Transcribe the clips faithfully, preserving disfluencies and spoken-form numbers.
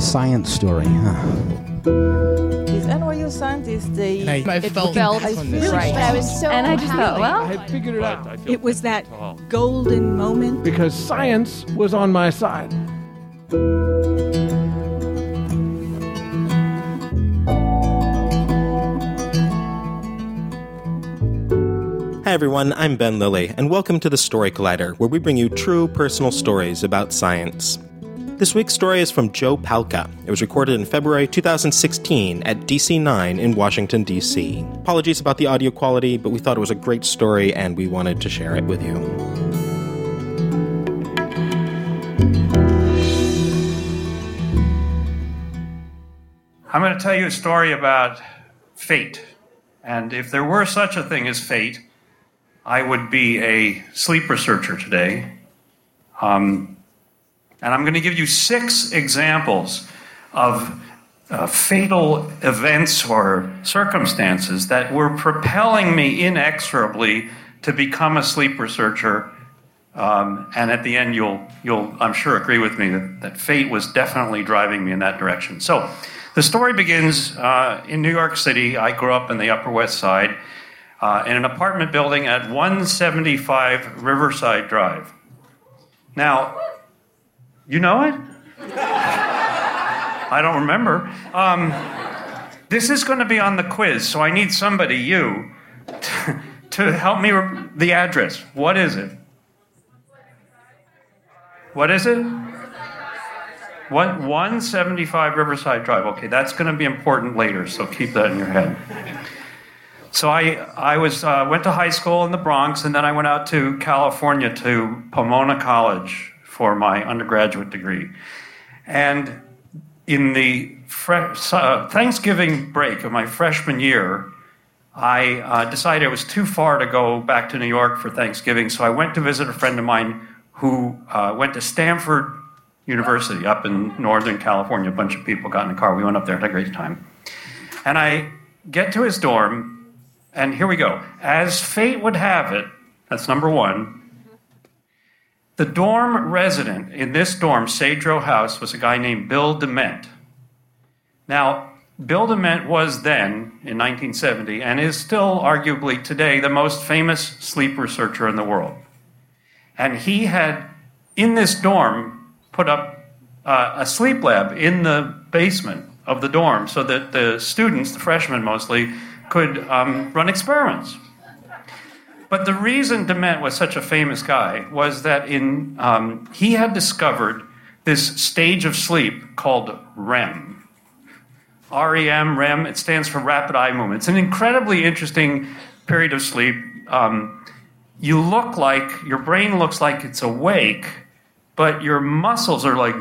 a science story, huh? N Y U scientists, they and I, I felt, felt I feel right. I was so and I just felt, well, I had figured it out. It was that golden moment. Because science was on my side. Hi everyone, I'm Ben Lilly, and welcome to the Story Collider, where we bring you true personal stories about science. This week's story is from Joe Palca. It was recorded in February twenty sixteen at D C nine in Washington, D C. Apologies about the audio quality, but we thought it was a great story and we wanted to share it with you. I'm going to tell you a story about fate. And if there were such a thing as fate, I would be a sleep researcher today. Um... And I'm going to give you six examples of uh, fatal events or circumstances that were propelling me inexorably to become a sleep researcher. Um, and at the end, you'll, you'll, I'm sure, agree with me that, that fate was definitely driving me in that direction. So the story begins uh, in New York City. I grew up in the Upper West Side uh, in an apartment building at one seventy-five Riverside Drive. Now... You know it? I don't remember. Um, this is going to be on the quiz, so I need somebody, you, to, to help me re- the address. What is it? What is it? What? one seventy-five Riverside Drive. Okay, that's going to be important later, so keep that in your head. So I, I was uh, went to high school in the Bronx, and then I went out to California to Pomona College for my undergraduate degree. And in the fre- uh, Thanksgiving break of my freshman year, I uh, decided it was too far to go back to New York for Thanksgiving, so I went to visit a friend of mine who uh, went to Stanford University up in Northern California. A bunch of people got in a car. We went up there, had a great time. And I get to his dorm, and here we go. As fate would have it, that's number one, the dorm resident in this dorm, Sedro House, was a guy named Bill Dement. Now, Bill Dement was then, in nineteen seventy, and is still arguably today the most famous sleep researcher in the world. And he had, in this dorm, put up uh, a sleep lab in the basement of the dorm so that the students, the freshmen mostly, could um, run experiments. But the reason Dement was such a famous guy was that in um, he had discovered this stage of sleep called REM. R E M, REM, it stands for rapid eye movement. It's an incredibly interesting period of sleep. Um, you look like, your brain looks like it's awake, but your muscles are like,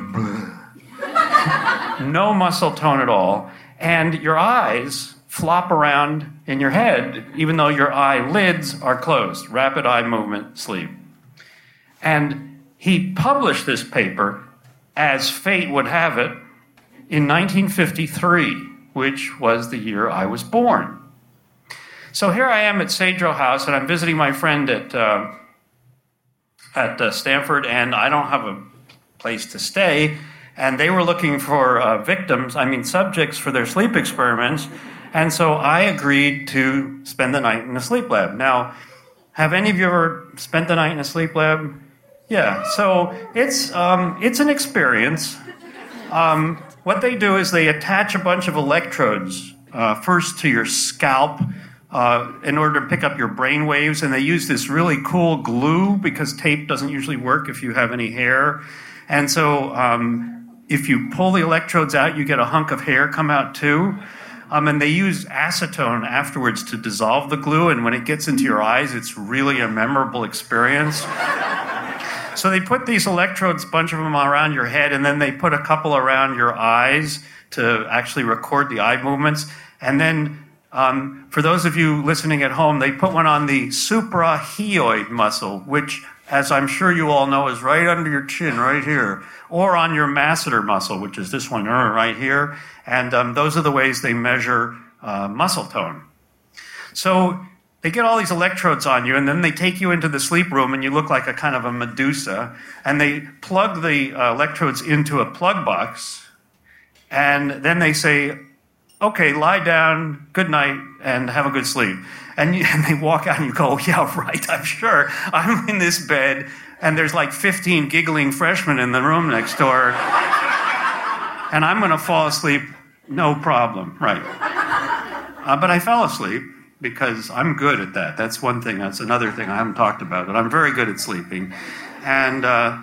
no muscle tone at all. And your eyes flop around in your head, even though your eyelids are closed. Rapid eye movement sleep. And he published this paper, as fate would have it, in nineteen fifty-three, which was the year I was born. So here I am at Sedro House, and I'm visiting my friend at uh, at uh, Stanford, and I don't have a place to stay. And they were looking for uh, victims, I mean subjects for their sleep experiments. And so I agreed to spend the night in a sleep lab. Now, have any of you ever spent the night in a sleep lab? Yeah. So it's um, it's an experience. Um, what they do is they attach a bunch of electrodes uh, first to your scalp uh, in order to pick up your brain waves, and they use this really cool glue because tape doesn't usually work if you have any hair. And so um, if you pull the electrodes out, you get a hunk of hair come out too. Um, and they use acetone afterwards to dissolve the glue, and when it gets into your eyes, it's really a memorable experience. So they put these electrodes, a bunch of them around your head, and then they put a couple around your eyes to actually record the eye movements. And then, um, for those of you listening at home, they put one on the suprahyoid muscle, which, as I'm sure you all know, is right under your chin, right here, or on your masseter muscle, which is this one right here. And um, those are the ways they measure uh, muscle tone. So they get all these electrodes on you, and then they take you into the sleep room, and you look like a kind of a Medusa. And they plug the uh, electrodes into a plug box, And then they say, okay, lie down, good night, and have a good sleep. And, you, and they walk out and you go, yeah, right, I'm sure. I'm in this bed, and there's like fifteen giggling freshmen in the room next door, and I'm going to fall asleep, no problem, right. Uh, but I fell asleep because I'm good at that. That's one thing. That's another thing I haven't talked about, but I'm very good at sleeping. And uh,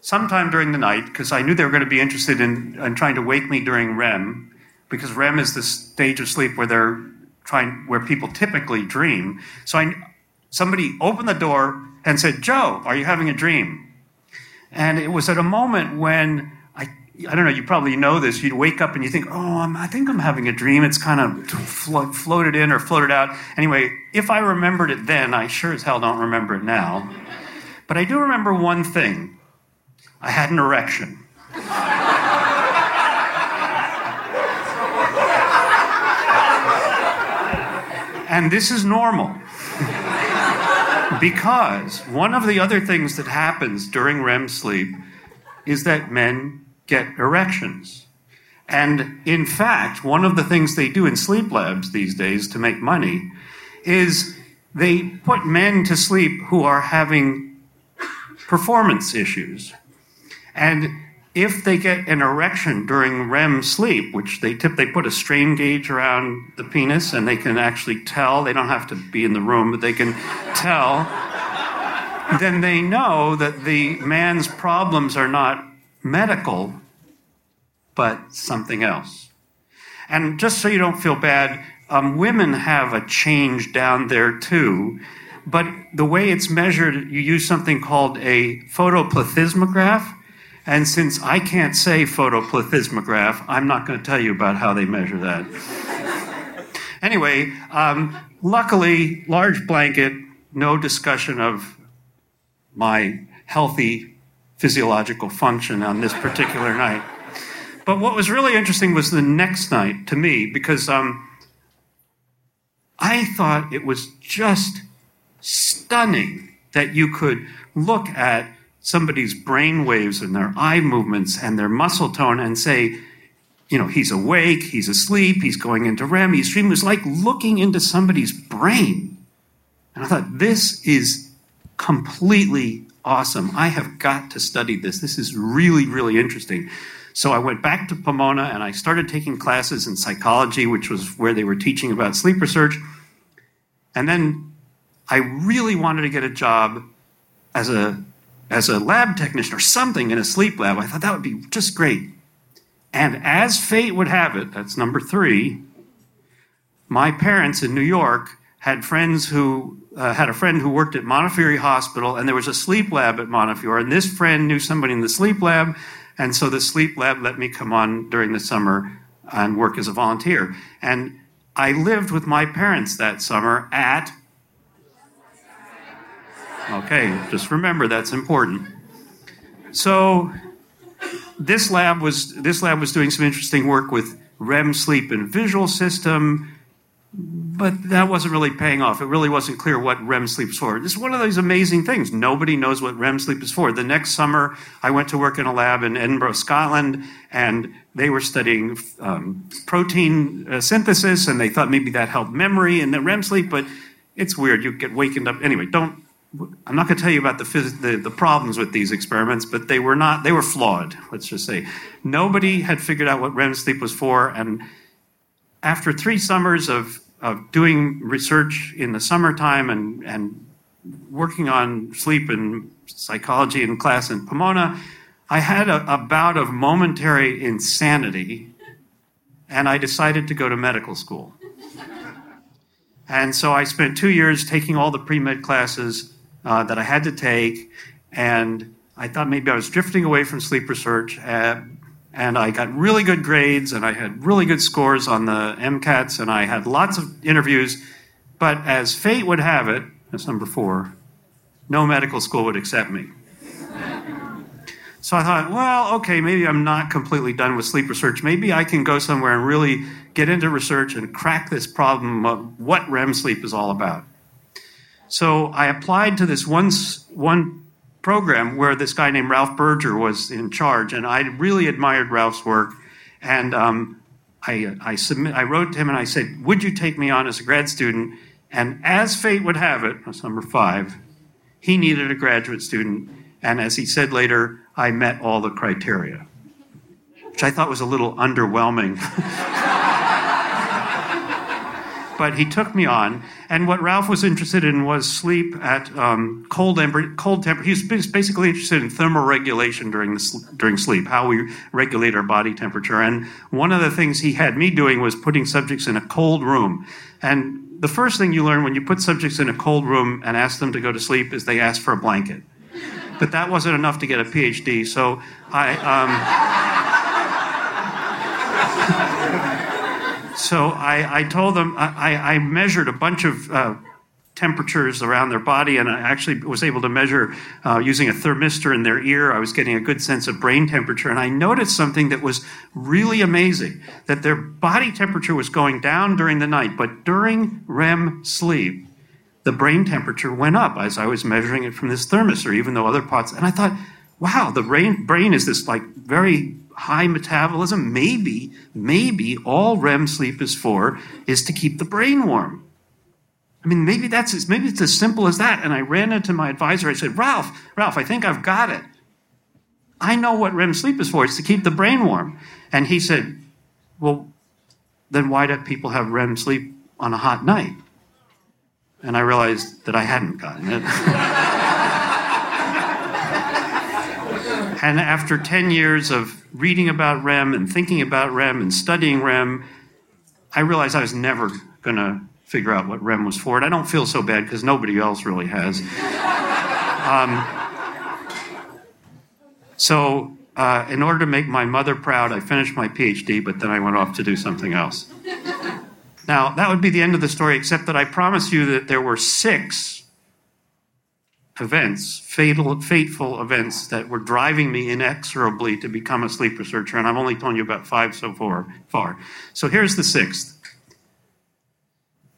sometime during the night, because I knew they were going to be interested in, in trying to wake me during REM, because REM is the stage of sleep where they're trying, where people typically dream. So I, somebody opened the door and said, "Joe, are you having a dream?" And it was at a moment when I, I don't know. You probably know this. You'd wake up and you think, "Oh, I'm, I think I'm having a dream." It's kind of flo- floated in or floated out. Anyway, if I remembered it then, I sure as hell don't remember it now. But I do remember one thing. I had an erection. And this is normal. Because one of the other things that happens during REM sleep is that men get erections. And in fact, one of the things they do in sleep labs these days to make money is they put men to sleep who are having performance issues. And if they get an erection during REM sleep, which they tip, they put a strain gauge around the penis and they can actually tell, they don't have to be in the room, but they can tell, then they know that the man's problems are not medical, but something else. And just so you don't feel bad, um, women have a change down there too, but the way it's measured, you use something called a photoplethysmograph. And since I can't say photoplethysmograph, I'm not going to tell you about how they measure that. Anyway, um, luckily, large blanket, no discussion of my healthy physiological function on this particular night. But what was really interesting was the next night to me, because um, I thought it was just stunning that you could look at somebody's brain waves and their eye movements and their muscle tone and say, you know, he's awake, he's asleep, he's going into REM, he's dreaming. It was like looking into somebody's brain. And I thought, this is completely awesome. I have got to study this. This is really, really interesting. So I went back to Pomona and I started taking classes in psychology, which was where they were teaching about sleep research. And then I really wanted to get a job as a as a lab technician or something in a sleep lab. I thought that would be just great. And as fate would have it, that's number three, my parents in New York had friends who, uh, had a friend who worked at Montefiore Hospital, and there was a sleep lab at Montefiore, and this friend knew somebody in the sleep lab, and so the sleep lab let me come on during the summer and work as a volunteer. And I lived with my parents that summer at... Okay, just remember that's important. So this lab was this lab was doing some interesting work with REM sleep and visual system, but that wasn't really paying off. It really wasn't clear what REM sleep is for. It's one of those amazing things. Nobody knows what REM sleep is for. The next summer, I went to work in a lab in Edinburgh, Scotland, and they were studying um, protein uh, synthesis, and they thought maybe that helped memory and then REM sleep, but it's weird. You get wakened up. Anyway, don't... I'm not going to tell you about the, phys- the the problems with these experiments, but they were not, they were flawed, let's just say. Nobody had figured out what REM sleep was for, and after three summers of, of doing research in the summertime and, and working on sleep and psychology in class in Pomona, I had a, a bout of momentary insanity, and I decided to go to medical school. And so I spent two years taking all the pre-med classes Uh, that I had to take, and I thought maybe I was drifting away from sleep research, uh, and I got really good grades, and I had really good scores on the MCATs, and I had lots of interviews, but as fate would have it, that's number four, no medical school would accept me. So I thought, well, okay, maybe I'm not completely done with sleep research. Maybe I can go somewhere and really get into research and crack this problem of what REM sleep is all about. So I applied to this one, one program where this guy named Ralph Berger was in charge, and I really admired Ralph's work, And um, I, I, submit, I wrote to him and I said, would you take me on as a grad student? And as fate would have it, that's number five, he needed a graduate student. And as he said later, I met all the criteria, which I thought was a little underwhelming. But he took me on. And what Ralph was interested in was sleep at um, cold, ember- cold temperature. He was basically interested in thermoregulation during, the sl- during sleep, how we regulate our body temperature. And one of the things he had me doing was putting subjects in a cold room. And the first thing you learn when you put subjects in a cold room and ask them to go to sleep is they ask for a blanket. But that wasn't enough to get a PhD, so I um, so I, I told them, I, I measured a bunch of uh, temperatures around their body, and I actually was able to measure, uh, using a thermistor in their ear, I was getting a good sense of brain temperature, and I noticed something that was really amazing, that their body temperature was going down during the night, but during R E M sleep, the brain temperature went up as I was measuring it from this thermistor, even though other parts. And I thought, wow, the brain, brain is this like very high metabolism. Maybe, maybe all R E M sleep is for is to keep the brain warm. I mean, maybe that's maybe it's as simple as that. And I ran into my advisor. I said, Ralph, Ralph, I think I've got it. I know what R E M sleep is for. It's to keep the brain warm. And he said, well, then why do people have R E M sleep on a hot night? And I realized that I hadn't gotten it. And after ten years of reading about R E M and thinking about R E M and studying R E M, I realized I was never going to figure out what R E M was for. And I don't feel so bad because nobody else really has. Um, so uh, in order to make my mother proud, I finished my PhD, but then I went off to do something else. Now, that would be the end of the story, except that I promise you that there were six events, fatal, fateful events, that were driving me inexorably to become a sleep researcher, and I've only told you about five so far. So here's the sixth.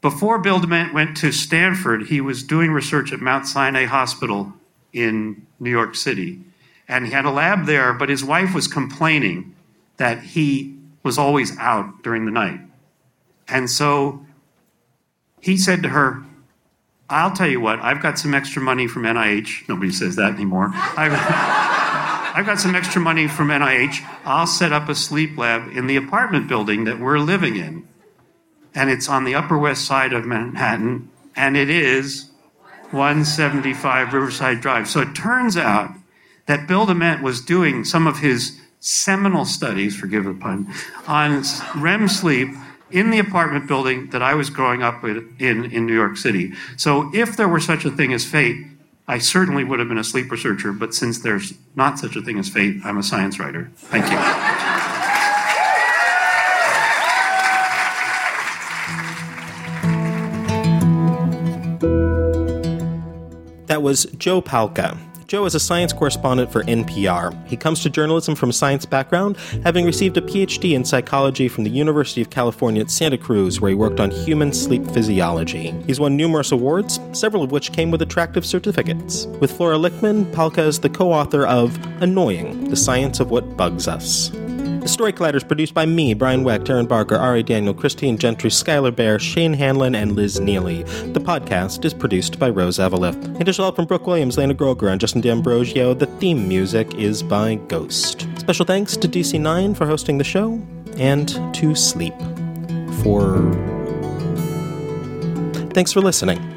Before Bill Dement went to Stanford, he was doing research at Mount Sinai Hospital in New York City, and he had a lab there, but his wife was complaining that he was always out during the night. And so he said to her, I'll tell you what, I've got some extra money from N I H. Nobody says that anymore. I've, I've got some extra money from N I H. I'll set up a sleep lab in the apartment building that we're living in. And it's on the Upper West Side of Manhattan, and it is one seventy-five Riverside Drive. So it turns out that Bill Dement was doing some of his seminal studies, forgive the pun, on R E M sleep in the apartment building that I was growing up in, in New York City. So if there were such a thing as fate, I certainly would have been a sleep researcher, but since there's not such a thing as fate, I'm a science writer. Thank you. That was Joe Palca. Joe is a science correspondent for N P R. He comes to journalism from a science background, having received a PhD in psychology from the University of California at Santa Cruz, where he worked on human sleep physiology. He's won numerous awards, several of which came with attractive certificates. With Flora Lichtman, Palca is the co-author of Annoying: The Science of What Bugs Us. The Story Collider is produced by me, Brian Wecht, Erin Barker, Ari Daniel, Christine Gentry, Skylar Bear, Shane Hanlon, and Liz Neely. The podcast is produced by Rose Eveleth. Additional help from Brooke Williams, Lena Groger, and Justin D'Ambrosio. The theme music is by Ghost. Special thanks to D C nine for hosting the show, and to Sleep for... Thanks for listening.